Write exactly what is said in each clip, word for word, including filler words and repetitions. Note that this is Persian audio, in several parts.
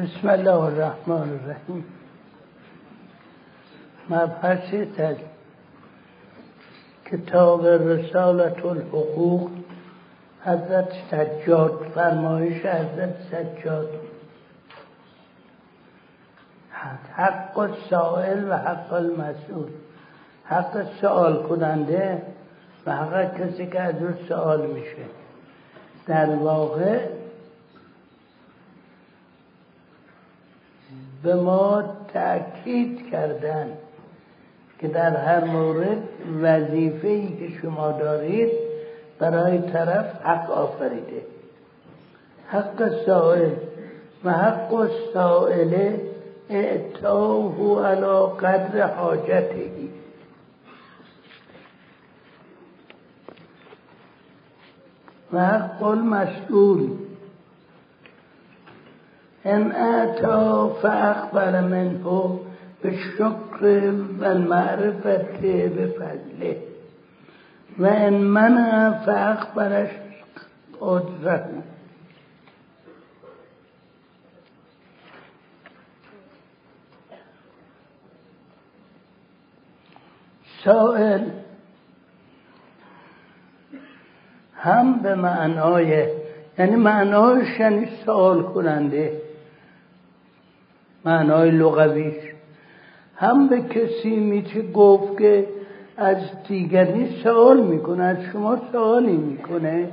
بسم الله الرحمن الرحیم. مبحث در کتاب رساله حقوق حضرت سجاد، فرمایش حضرت سجاد، حق سائل و حق مسئول، حق سوال کننده و حق کسی که از او سوال میشه. در واقع به ما تأکید کردن که در هر مورد وظیفه‌ای که شما دارید برای طرف حق آفریده. حق سائل و حق سائل اعطاه علی قدر حاجته. و حق المسئول ان اعطا فاخبر منه بالشکر و المعرفت بفضله و ان منع فاخبرش عذره. سائل هم به معنای، یعنی معنایش یعنی سوال کننده، معنای لغویش، هم به کسی میشه گفت که از دیگری سوال میکنه، از شما سوالی میکنه،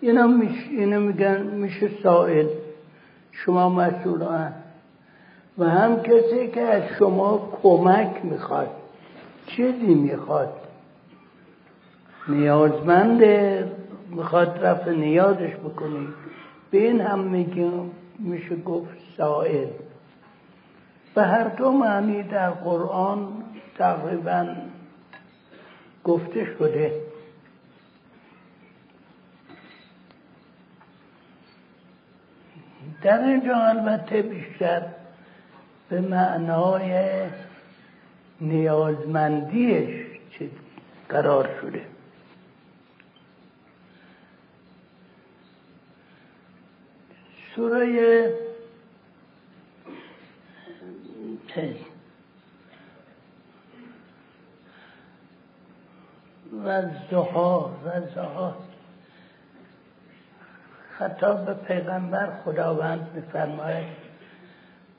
اینا میشه اینا میگن میشه سائل، شما مسئولان. و هم کسی که از شما کمک میخواد، چیزی میخواد، نیازمنده، میخواد رفع نیازش بکنی، به این هم میگم میشه گفت سائل. به هر دو معنی در قرآن تقریبا گفته شده. در اینجا البته بیشتر به معنای نیازمندیش چیز قرار شده. سوره و زها و زها خطاب به پیغمبر خداوند می‌فرماید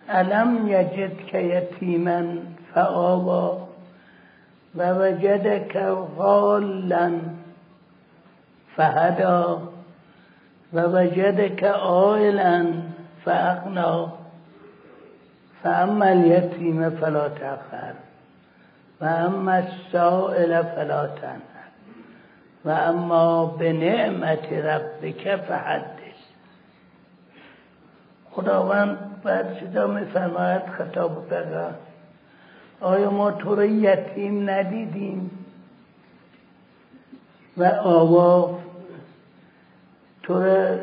الم یجد که یتیما فآوی و وجد که ضالا فهدی و وجدک عائلا فاغنی فاما الیتیم فلا تقهر و اما السائل فلا تنهر و اما بنعمت ربک فحدث. خداوند بعد چیزا میفرماید خطاب بقا، آیا ما تو را یتیم ندیدیم و آوا تو را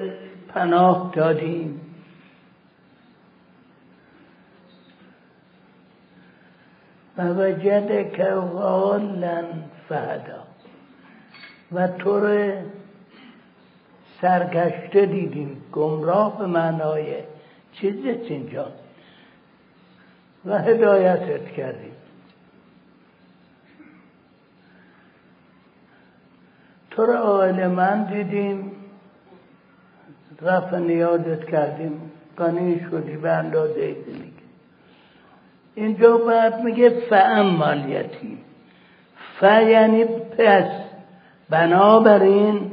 پناه دادیم؟ و وجدک ضالا فهدی و تو را سرگشته دیدیم، گمراه به معنای چیزت اینجا، و هدایتت کردیم. تو را عالمند دیدیم، رفع نیازت کردیم، قانعی شدی به اندازه دیگه. اینجا بعد میگه فاما الیتیم، ف یعنی پس، بنابراین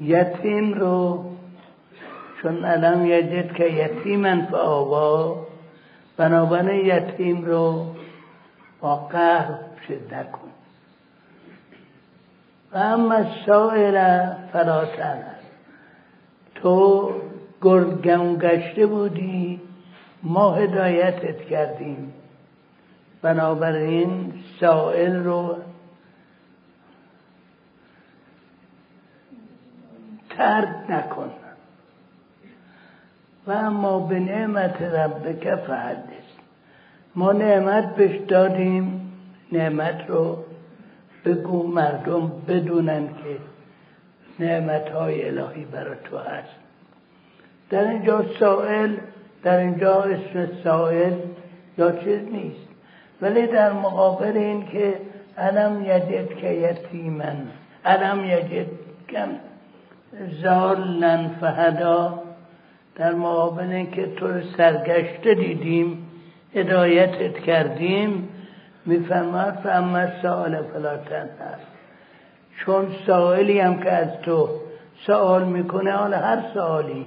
یتیم رو، چون الم یجد که یتیما فآوی، بنابراین یتیم رو با قهر شد نکن. و اما السائل فلا تنهر، تو گردگم گشته بودی، ما هدایتت کردیم، بنابراین سائل رو ترد نکن. و اما به نعمت ربک فحدث، ما نعمت بهش دادیم، نعمت رو بگو مردم بدونن که نعمت‌های الهی برای تو هست. در اینجا سائل در اینجا اسم سائل یا چیز نیست، ولی در مقابل این که علم یجد که یتیمن، علم یجد کم زالن فهدا، در مقابل این که تو سرگشته دیدیم هدایتت کردیم، میفرماد فاما سائل فلا تنهر، چون سائلی هم که از تو سوال میکنه، حالا هر سوالی،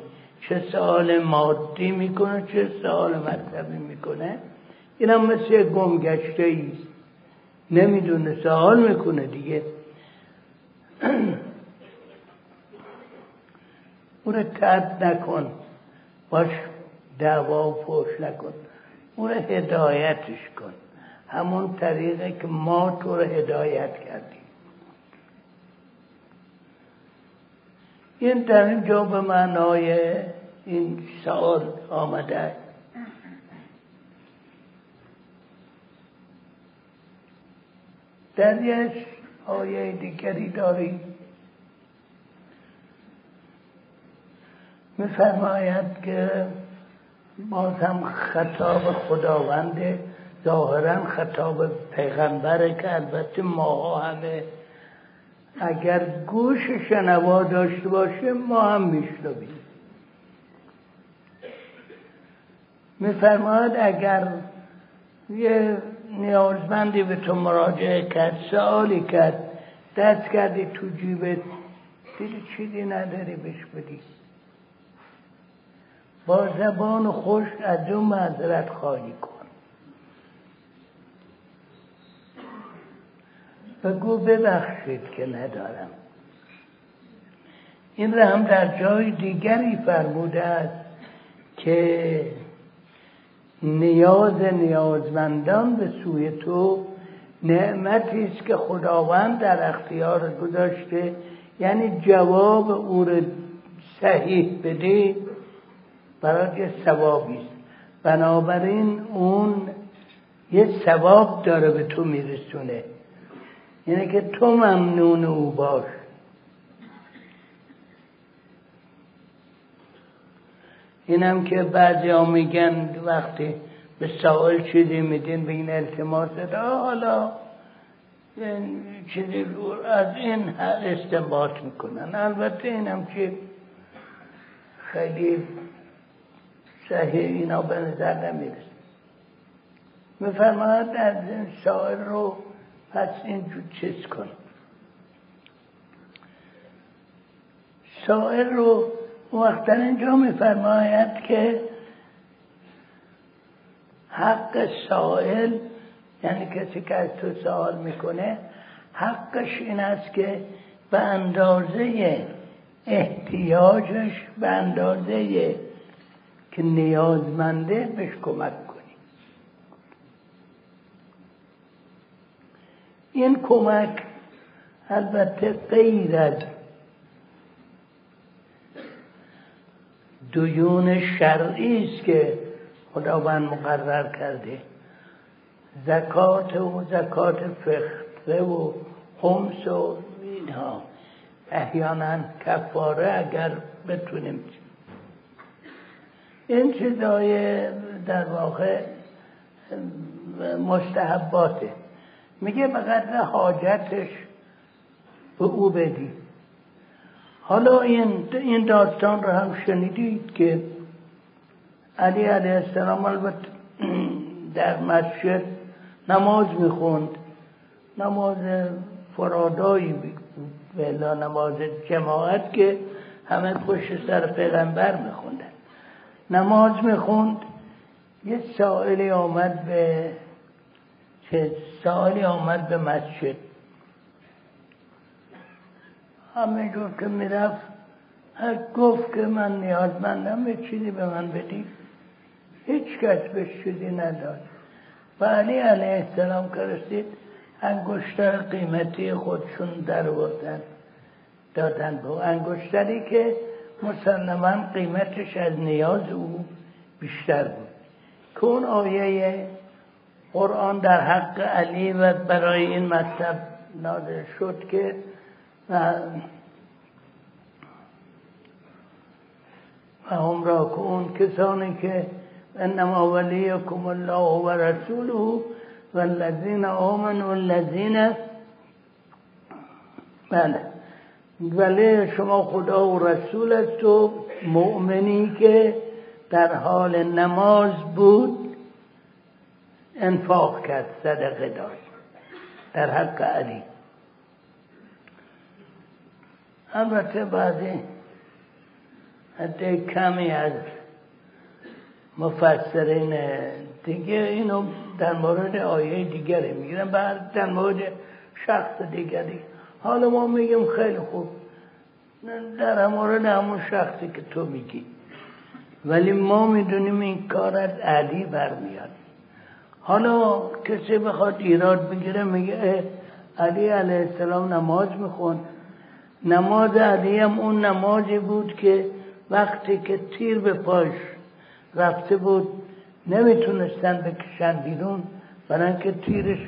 چه سوال مادی میکنه چه سوال مطلبی میکنه، این هم مثل گمگشته ایست، نمیدونه سوال میکنه دیگه. اون رو تعب نکن، باش دعوا و پوش نکن، اون رو هدایتش کن همون طریقه که ما تو رو هدایت کردیم. این در اینجا به معنای این سوال آمده. در یه آیه دیگری داریم می فرماید که باز هم خطاب خداونده، ظاهرا خطاب پیغمبره که البته ماها همه اگر گوش شنوا داشته باشه ما هم میشنویم. میفرماید اگر یه نیازمندی به تو مراجعه کرد، سوالی کرد، دست کردی تو جیبت دیدی چیزی نداری بهش بدی، با زبان خوش از اون معذرت خواهی کن، بگو ببخشید که ندارم. این را هم در جای دیگری فرموده است که نیاز نیازمندان به سوی تو نعمتی است که خداوند در اختیار گذاشته، یعنی جواب او را صحیح بده برای ثوابی است، بنابراین اون یه ثواب داره به تو میرسونه، یعنی که تو ممنون او باش. اینم که بعضی ها میگن وقتی به سوال چیزی میدین به این التماس ده، حالا چیزی از این استنباط میکنن، البته اینم که خیلی صحیح اینا به نظر نمیرسه. میفرماید از این سوال رو پس اینجور چیز کن، سائل رو وقتا اینجا می فرماید که حق سائل، یعنی کسی که از تو سوال میکنه، حقش این است که به اندازه احتیاجش، به اندازه که نیازمنده بهش کمک کن. این کمک البته غیر از دیون شرعی است که خداوند مقرر کرده، زکات و زکات فطره و خمس و اینها، احیانا کفاره اگر بتونیم. این چیزای در واقع مستحباته، میگه به قدر حاجتش به او بدی. حالا این این داستان رو هم شنیدید که علی علیه السلام البته در مسجد نماز میخوند، نماز فرادایی بلا، نماز جماعت که همه پشت سر پیغمبر میخوندن، نماز میخوند. یه سائلی آمد به چه سالی آمد به مسجد، همه جور که می رفت گفت که من نیازمندم، یه چیزی به من بدی، هیچ کس بهش چیزی نداد. و علی علیه السلام که رسید انگشتر قیمتی خودشون در آوردن دادن به او، انگشتری که مسلماً قیمتش از نیاز او بیشتر بود، که اون آیه قرآن در حق علی و برای این مطلب نازل شد که و هم را که اون کسانی که انما وليكم الله ورسوله والذين آمنوا والذين بله ولی شما خدا و رسول است و مؤمنی که در حال نماز بود انفاق کرد، صدقه داشت در حق علی. البته بعضی حتی کمی از مفسرین دیگه اینو در مورد آیه دیگری میگیرن، بعد در مورد شخص دیگری. حالا ما میگیم خیلی خوب در مورد همون شخصی که تو میگی، ولی ما میدونیم این کار از علی برمیاد. حالا کسی بخواد ایراد بگیره میگه علی علیه السلام نماز میخوند، نماز علی هم اون نمازی بود که وقتی که تیر به پاش رفته بود نمیتونستن بکشن بیرون، برن که تیرش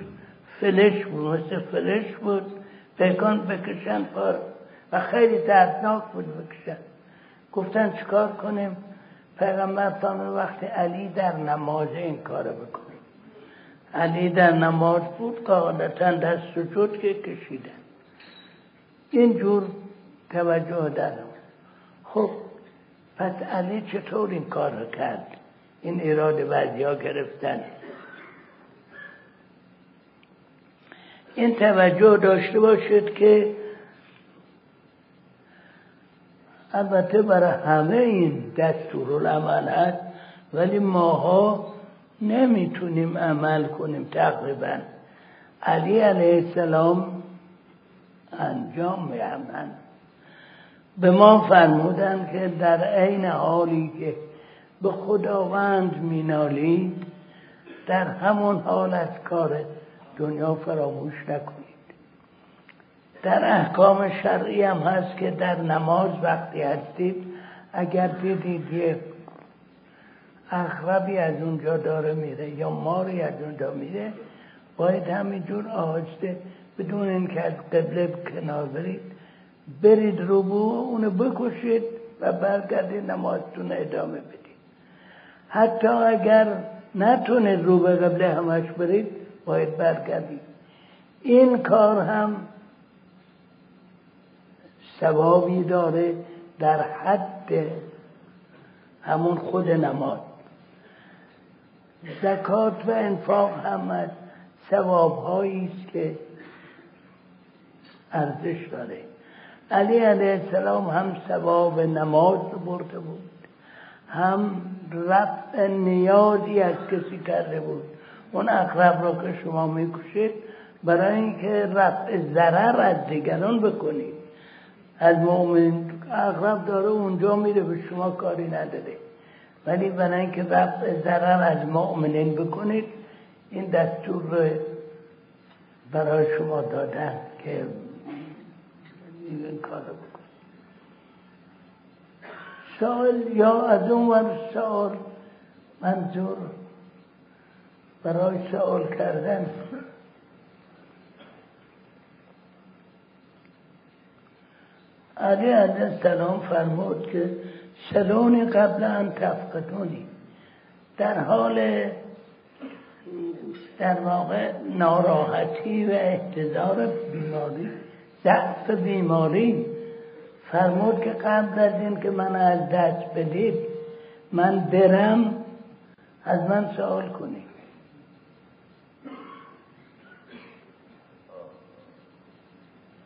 فلش بود، مثل فلش بود بکن بکشن پار و خیلی دردناک بود بکشن. گفتن چکار کنیم؟ پیغمبر فرمود وقتی علی در نماز این کارو بکنه. علی در نماز بود قاعدتا در سجود که کشیدن، اینجور توجه دارم. خب پس علی چطور این کار رو کرد؟ این ایراد بعضی ها گرفتن. این توجه داشته باشید که البته برای همه این دستورالعمل هست، ولی ماها نمیتونیم عمل کنیم. تقریبا علی علیه السلام انجام می‌دهند. به ما فرمودند که در عین حالی که به خداوند مینالید در همون حال از کار دنیا فراموش نکنید. در احکام شرعی هم هست که در نماز وقتی هستید اگر دیدید یه عقربی از اونجا داره میره یا ماری از اونجا میره، باید همینجور آهسته بدون اینکه از قبله کنار برید برید رو بو اونو بکشید و برگردید نمازتون ادامه بدید. حتی اگر نتونید رو به قبله همش برید باید برگردید. این کار هم ثوابی داره در حد همون خود نماز. زکات و انفاق هم از ثوابهایی است که ارزش داره. علی علیه السلام هم ثواب نماز رو برده بود، هم رفع نیازی از کسی کرده بود. اون اقرب را که شما میکشید برای اینکه رفع ضرر از دیگران بکنید. از مؤمن اقرب داره اونجا میره به شما کاری نداره، ولی برای اینکه رفع ضرر از مؤمنین بکنید این دستور رو برای شما دادن که این کار رو بکن. سوال یا از اون ور سوال، منظور برای سوال کردن. علی علیه السلام فرمود که سلونی قبل ان تفقدونی، در حال در واقع ناراحتی و احتضار بیماری، ضعف بیماری، فرمود که قبل از این که من از دست بدید من برم از من سوال کنید.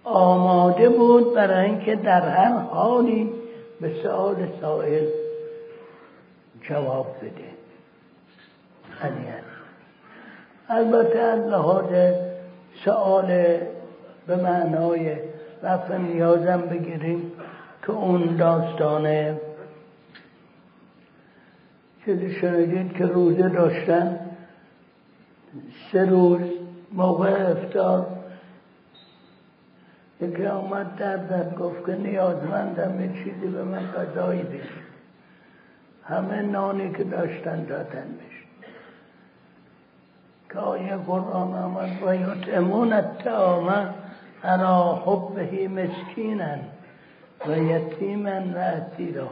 آماده بود برای اینکه در هر حالی به سؤال سائل جواب بده. البته از لحاظ سؤال به معنای رفع نیازم بگیریم که اون داستانه چیزی شنیدید که روزه داشتن سه روز، موقع افطار یکی آمد در زد گفت که نیازمندم یه چیزی به من غذایی بشه. همه نانی که داشتن دادن بشه که آیه قرآن آمد و یطعمون الطعام علی حبه مسکینا و یتیما و اسیرا.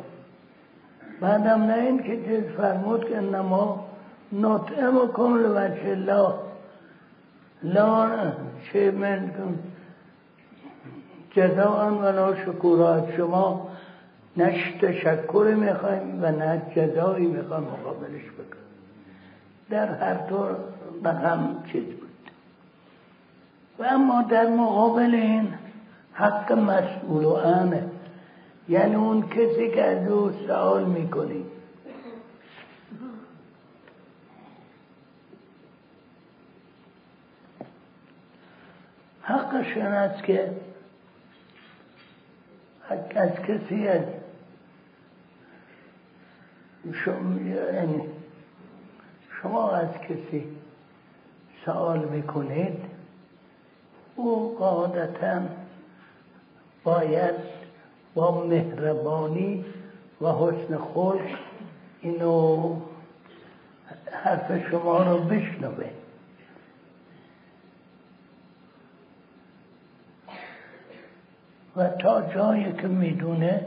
بعدم نه این که چیز فرمود که نما نطعم و کمل وچه لا لا چه من جزاء ولا شکورا، شما نه تشکر میخوایم و نه جزایی میخوایم مقابلش بکنیم. در هر طور به هم چیز بود. و اما در مقابل این حق مسئول و آنه، یعنی اون کسی که از او سوال میکنی حقش این است که از کسی از شما از کسی سوال میکنید، او قاعدتاً باید با مهربانی و حسن خلق اینو حرف شما رو بشنوه. و تا جایی که میدونه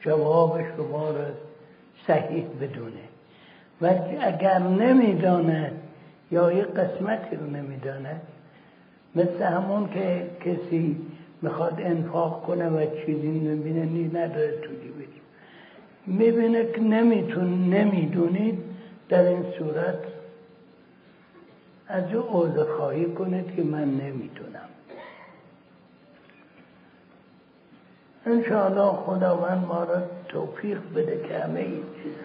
جواب شما رو صحیح بدونه. و اگر نمیدانه یا یک قسمتی رو نمیدانه، مثل همون که کسی میخواد انفاق کنه و چیزی نمیبینه، نی نداره تو جیبش، میبینه که نمیتون نمیدونید، در این صورت از او عذر خواهی کنید که من نمیتونم. انشاءالله خداوند ما را توفیق بده که همه این چیز